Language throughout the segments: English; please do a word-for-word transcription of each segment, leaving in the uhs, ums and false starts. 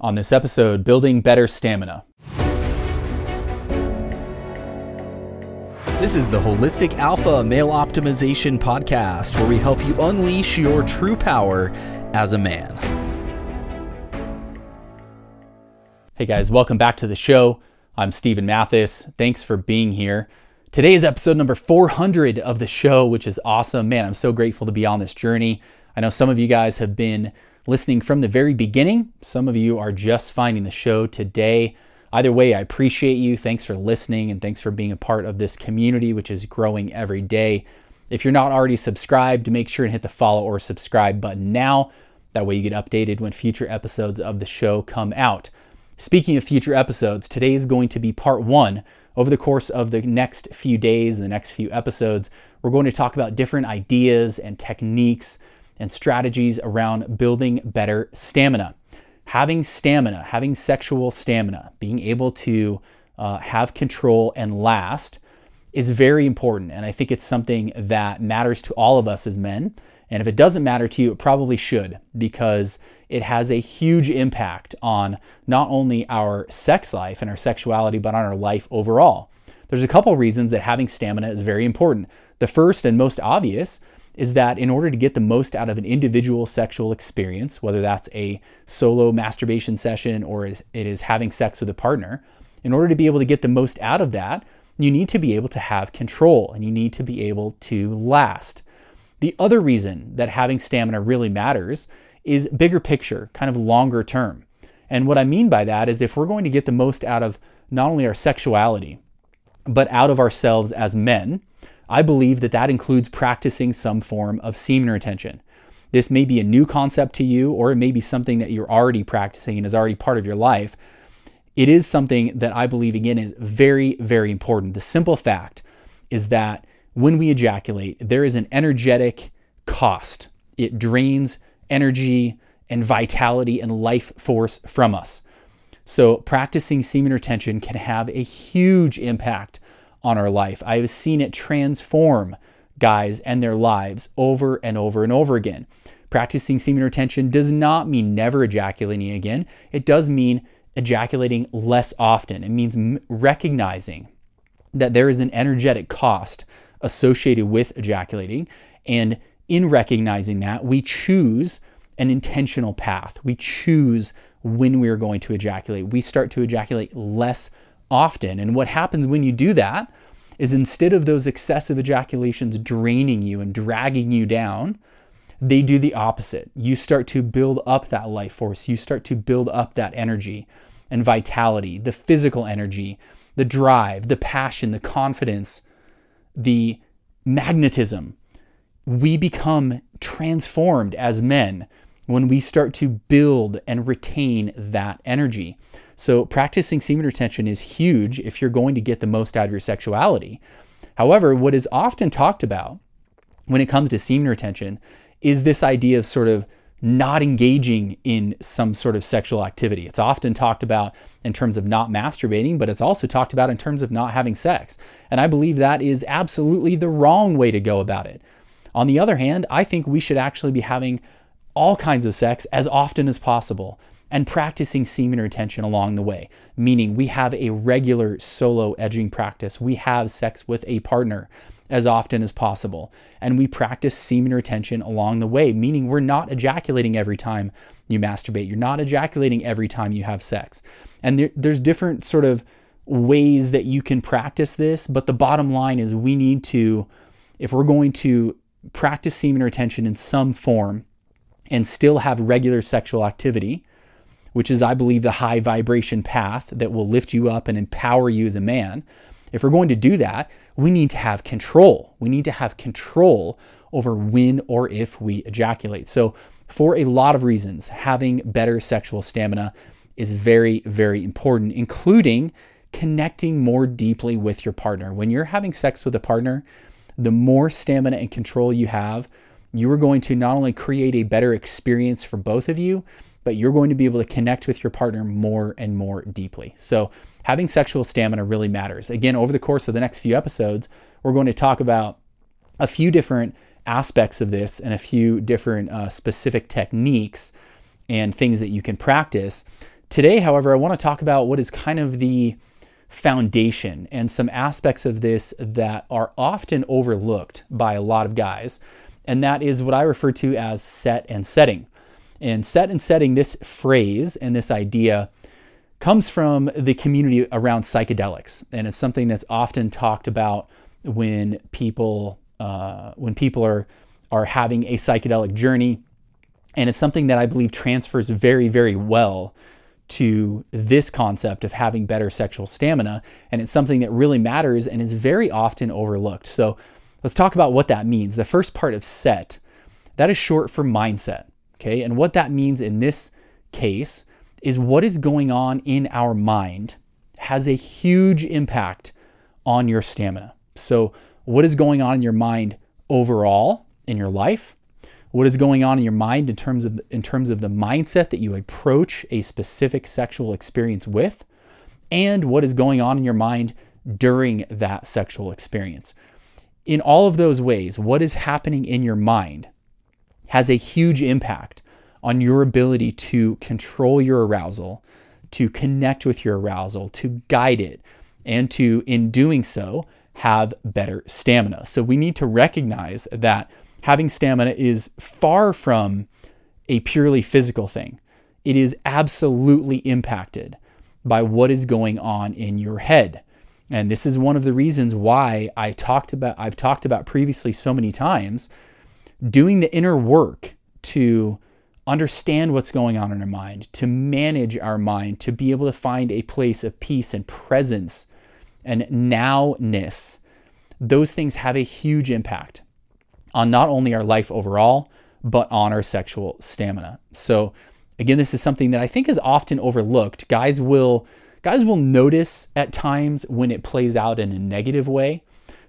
on this episode, Building Better Stamina. This is the Holistic Alpha Male Optimization Podcast, where we help you unleash your true power as a man. Hey guys, welcome back to the show. I'm Steven Mathis. Thanks for being here. Today is episode number four hundred of the show, which is awesome. Man, I'm so grateful to be on this journey. I know some of you guys have been listening from the very beginning. Some of you are just finding the show today. Either way, I appreciate you. Thanks for listening and thanks for being a part of this community, which is growing every day. If you're not already subscribed, make sure and hit the follow or subscribe button now. That way you get updated when future episodes of the show come out. Speaking of future episodes, today is going to be part one. Over the course of the next few days and the next few episodes, we're going to talk about different ideas and techniques and strategies around building better stamina. Having stamina, having sexual stamina, being able to uh, have control and last is very important. And I think it's something that matters to all of us as men. And if it doesn't matter to you, it probably should, because it has a huge impact on not only our sex life and our sexuality, but on our life overall. There's a couple reasons that having stamina is very important. The first and most obvious is that in order to get the most out of an individual sexual experience, whether that's a solo masturbation session or it is having sex with a partner, in order to be able to get the most out of that, you need to be able to have control and you need to be able to last. The other reason that having stamina really matters is bigger picture, kind of longer term. And what I mean by that is if we're going to get the most out of not only our sexuality, but out of ourselves as men, I believe that that includes practicing some form of semen retention. This may be a new concept to you, or it may be something that you're already practicing and is already part of your life. It is something that I believe, again, is very, very important. The simple fact is that when we ejaculate, there is an energetic cost. It drains energy and vitality and life force from us. So practicing semen retention can have a huge impact on our life. I have seen it transform guys and their lives over and over and over again. Practicing semen retention does not mean never ejaculating again. It does mean ejaculating less often. It means m- recognizing that there is an energetic cost associated with ejaculating, and in recognizing that, we choose an intentional path. We choose when we are going to ejaculate. We start to ejaculate less often. And what happens when you do that is instead of those excessive ejaculations draining you and dragging you down, they do the opposite. You start to build up that life force. You start to build up that energy and vitality, the physical energy, the drive, the passion, the confidence, the magnetism. We become transformed as men when we start to build and retain that energy. So practicing semen retention is huge if you're going to get the most out of your sexuality. However, what is often talked about when it comes to semen retention is this idea of sort of not engaging in some sort of sexual activity. It's often talked about in terms of not masturbating, but it's also talked about in terms of not having sex. And I believe that is absolutely the wrong way to go about it. On the other hand, I think we should actually be having all kinds of sex as often as possible and practicing semen retention along the way, meaning we have a regular solo edging practice. We have sex with a partner as often as possible, and we practice semen retention along the way, meaning we're not ejaculating every time you masturbate. You're not ejaculating every time you have sex. And there, there's different sort of ways that you can practice this, but the bottom line is we need to, if we're going to practice semen retention in some form and still have regular sexual activity, which is, I believe, the high vibration path that will lift you up and empower you as a man. If we're going to do that, we need to have control. We need to have control over when or if we ejaculate. So for a lot of reasons, having better sexual stamina is very, very important, including connecting more deeply with your partner. When you're having sex with a partner, the more stamina and control you have, you are going to not only create a better experience for both of you, but you're going to be able to connect with your partner more and more deeply. So having sexual stamina really matters. Again, over the course of the next few episodes, we're going to talk about a few different aspects of this and a few different uh, specific techniques and things that you can practice Today, however, I want to talk about what is kind of the foundation and some aspects of this that are often overlooked by a lot of guys. And that is what I refer to as set and setting. And set and setting, this phrase and this idea comes from the community around psychedelics. And it's something that's often talked about when people uh, when people are, are having a psychedelic journey. And it's something that I believe transfers very, very well to this concept of having better sexual stamina. And it's something that really matters and is very often overlooked. So let's talk about what that means. The first part of set, that is short for mindset. Okay. And what that means in this case is what is going on in our mind has a huge impact on your stamina. So what is going on in your mind overall in your life? What is going on in your mind in terms of in terms of the mindset that you approach a specific sexual experience with, and what is going on in your mind during that sexual experience. In all of those ways, what is happening in your mind has a huge impact on your ability to control your arousal, to connect with your arousal, to guide it, and to, in doing so, have better stamina. So we need to recognize that having stamina is far from a purely physical thing. It is absolutely impacted by what is going on in your head. And this is one of the reasons why I talked about, I've talked about previously so many times, doing the inner work to understand what's going on in our mind, to manage our mind, to be able to find a place of peace and presence and nowness. Those things have a huge impact on not only our life overall, but on our sexual stamina. So again, this is something that I think is often overlooked. Guys will guys will notice at times when it plays out in a negative way.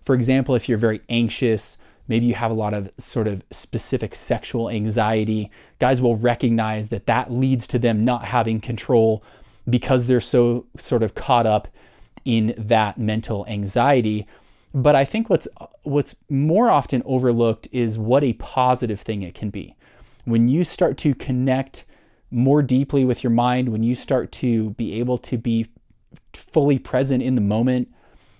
For example, if you're very anxious, maybe you have a lot of sort of specific sexual anxiety, guys will recognize that that leads to them not having control because they're so sort of caught up in that mental anxiety. But I think what's what's more often overlooked is what a positive thing it can be. When you start to connect more deeply with your mind, when you start to be able to be fully present in the moment,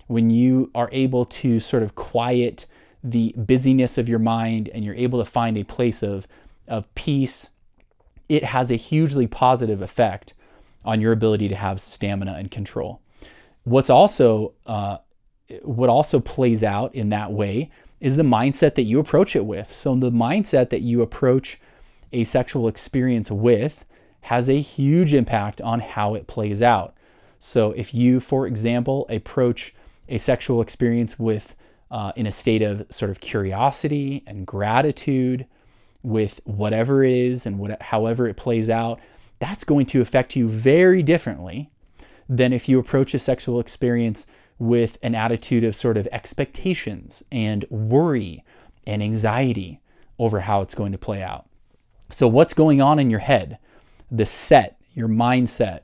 when you are able to sort of quiet the busyness of your mind and you're able to find a place of, of peace, it has a hugely positive effect on your ability to have stamina and control. What's also... Uh, What also plays out in that way is the mindset that you approach it with. So the mindset that you approach a sexual experience with has a huge impact on how it plays out. So if you, for example, approach a sexual experience with uh, in a state of sort of curiosity and gratitude with whatever it is and what, however it plays out, that's going to affect you very differently than if you approach a sexual experience with an attitude of sort of expectations and worry and anxiety over how it's going to play out. So what's going on in your head, the set, your mindset,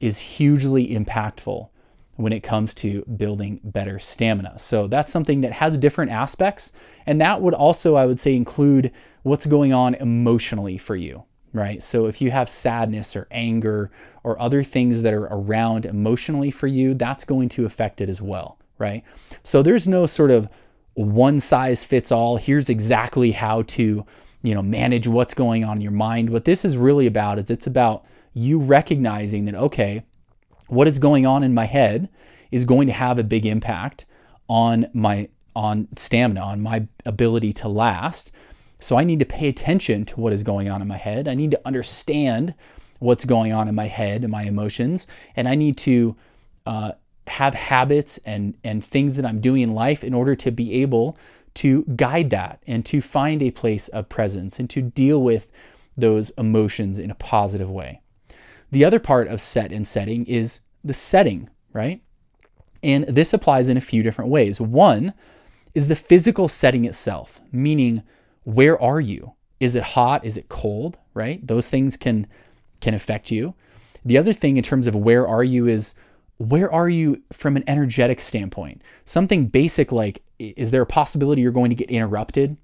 is hugely impactful when it comes to building better stamina. So that's something that has different aspects. And that would also, I would say, include what's going on emotionally for you, right? So if you have sadness or anger or other things that are around emotionally for you, that's going to affect it as well, right? So there's no sort of one size fits all. Here's exactly how to, you know, manage what's going on in your mind. What this is really about is it's about you recognizing that, okay, what is going on in my head is going to have a big impact on my, on stamina, on my ability to last. So I need to pay attention to what is going on in my head. I need to understand what's going on in my head and my emotions. And I need to uh, have habits and, and things that I'm doing in life in order to be able to guide that and to find a place of presence and to deal with those emotions in a positive way. The other part of set and setting is the setting, right? And this applies in a few different ways. One is the physical setting itself, meaning where are you? Is it hot? Is it cold? Right? Those things can can affect you. The other thing in terms of where are you is where are you from an energetic standpoint? Something basic like, is there a possibility you're going to get interrupted?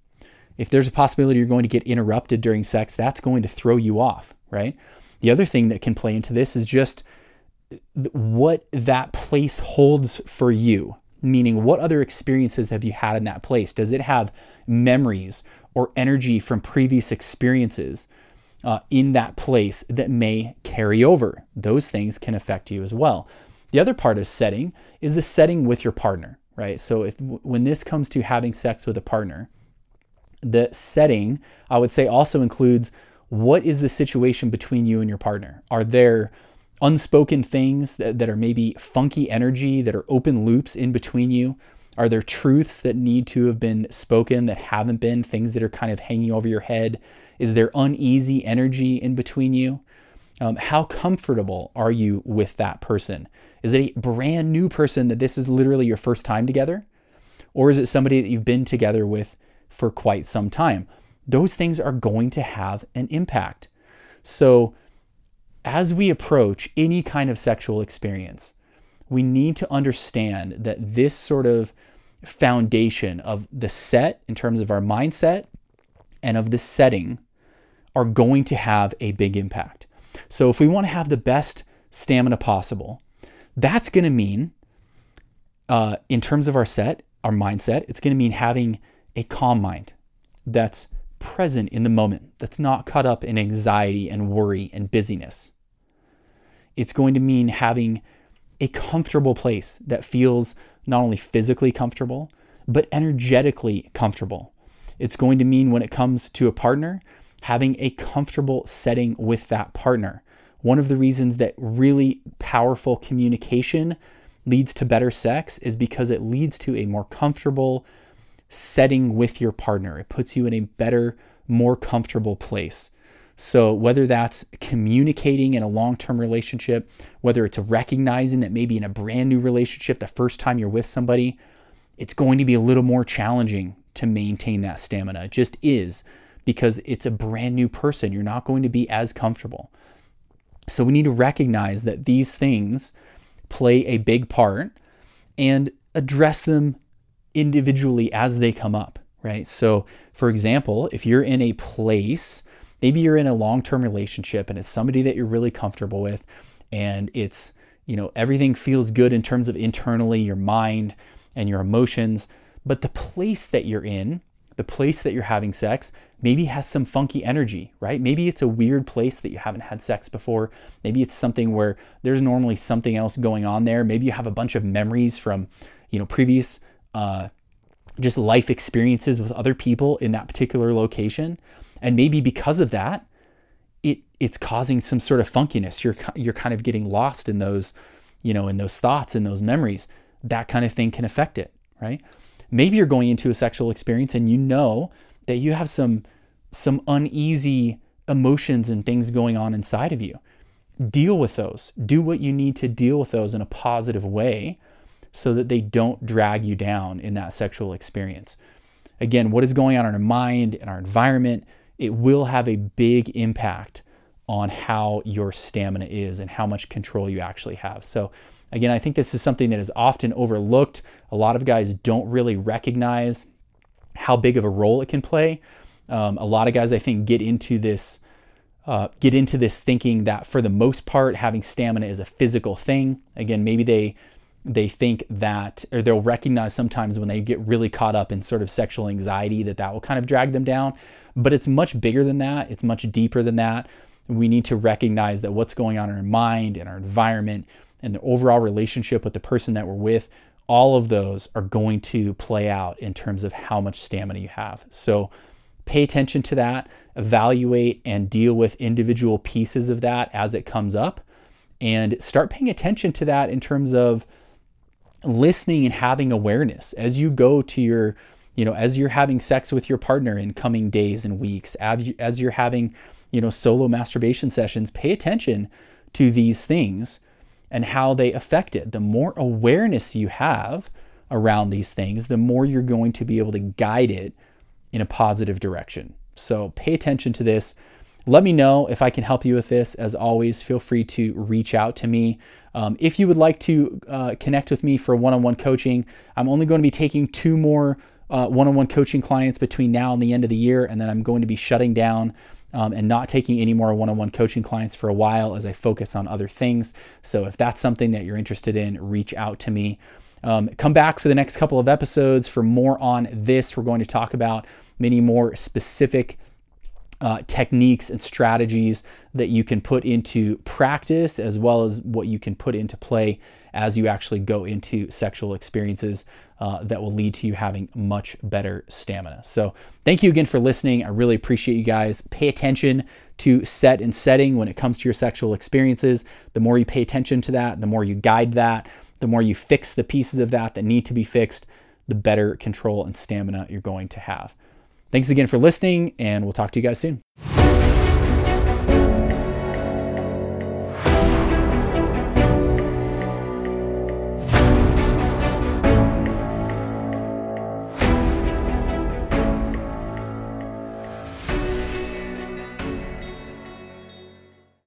If there's a possibility you're going to get interrupted during sex, that's going to throw you off, right? The other thing that can play into this is just what that place holds for you, meaning what other experiences have you had in that place? Does it have memories or energy from previous experiences uh, in that place that may carry over? Those things can affect you as well. The other part of setting is the setting with your partner, right? So if when this comes to having sex with a partner, the setting, I would say, also includes what is the situation between you and your partner? Are there unspoken things that, that are maybe funky energy, that are open loops in between you? Are there truths that need to have been spoken that haven't been, things that are kind of hanging over your head? Is there uneasy energy in between you? Um, how comfortable are you with that person? Is it a brand new person that this is literally your first time together? Or is it somebody that you've been together with for quite some time? Those things are going to have an impact. So as we approach any kind of sexual experience, we need to understand that this sort of foundation of the set in terms of our mindset and of the setting are going to have a big impact. So if we want to have the best stamina possible, that's going to mean, uh, in terms of our set, our mindset, it's going to mean having a calm mind that's present in the moment, that's not caught up in anxiety and worry and busyness. It's going to mean having a comfortable place that feels not only physically comfortable, but energetically comfortable. It's going to mean, when it comes to a partner, having a comfortable setting with that partner. One of the reasons that really powerful communication leads to better sex is because it leads to a more comfortable setting with your partner. It puts you in a better, more comfortable place. So whether that's communicating in a long-term relationship, whether it's recognizing that maybe in a brand new relationship, the first time you're with somebody, it's going to be a little more challenging to maintain that stamina. It just is, because it's a brand new person. You're not going to be as comfortable. So we need to recognize that these things play a big part and address them individually as they come up, right? So for example, if you're in a place, maybe you're in a long-term relationship and it's somebody that you're really comfortable with, and it's, you know, everything feels good in terms of internally, your mind and your emotions, but the place that you're in, the place that you're having sex, maybe has some funky energy, right? Maybe it's a weird place that you haven't had sex before. Maybe it's something where there's normally something else going on there. Maybe you have a bunch of memories from, you know, previous Uh, just life experiences with other people in that particular location, and maybe because of that, it it's causing some sort of funkiness. You're you're kind of getting lost in those, you know, in those thoughts and those memories. That kind of thing can affect it, right? Maybe you're going into a sexual experience and you know that you have some some uneasy emotions and things going on inside of you. Deal with those. Do what you need to deal with those in a positive way, so that they don't drag you down in that sexual experience. Again, what is going on in our mind and our environment, it will have a big impact on how your stamina is and how much control you actually have. So again, I think this is something that is often overlooked. A lot of guys don't really recognize how big of a role it can play. Um, a lot of guys, I think, get into this uh, get into this thinking that for the most part, having stamina is a physical thing. Again, maybe they They think that, or they'll recognize sometimes when they get really caught up in sort of sexual anxiety, that that will kind of drag them down. But it's much bigger than that. It's much deeper than that. We need to recognize that what's going on in our mind and our environment and the overall relationship with the person that we're with, all of those are going to play out in terms of how much stamina you have. So pay attention to that, evaluate and deal with individual pieces of that as it comes up, and start paying attention to that in terms of listening and having awareness as you go to your, you know, as you're having sex with your partner in coming days and weeks, as, you, as you're having, you know, solo masturbation sessions, pay attention to these things and how they affect it. The more awareness you have around these things, the more you're going to be able to guide it in a positive direction. So pay attention to this. Let me know if I can help you with this. As always, feel free to reach out to me. Um, if you would like to uh, connect with me for one-on-one coaching, I'm only going to be taking two more uh, one-on-one coaching clients between now and the end of the year, and then I'm going to be shutting down um, and not taking any more one-on-one coaching clients for a while as I focus on other things. So if that's something that you're interested in, reach out to me. Um, come back for the next couple of episodes for more on this. We're going to talk about many more specific Uh, techniques and strategies that you can put into practice, as well as what you can put into play as you actually go into sexual experiences uh, that will lead to you having much better stamina. So thank you again for listening. I really appreciate you guys. Pay attention to set and setting when it comes to your sexual experiences. The more you pay attention to that, the more you guide that, the more you fix the pieces of that that need to be fixed, the better control and stamina you're going to have. Thanks again for listening, and we'll talk to you guys soon.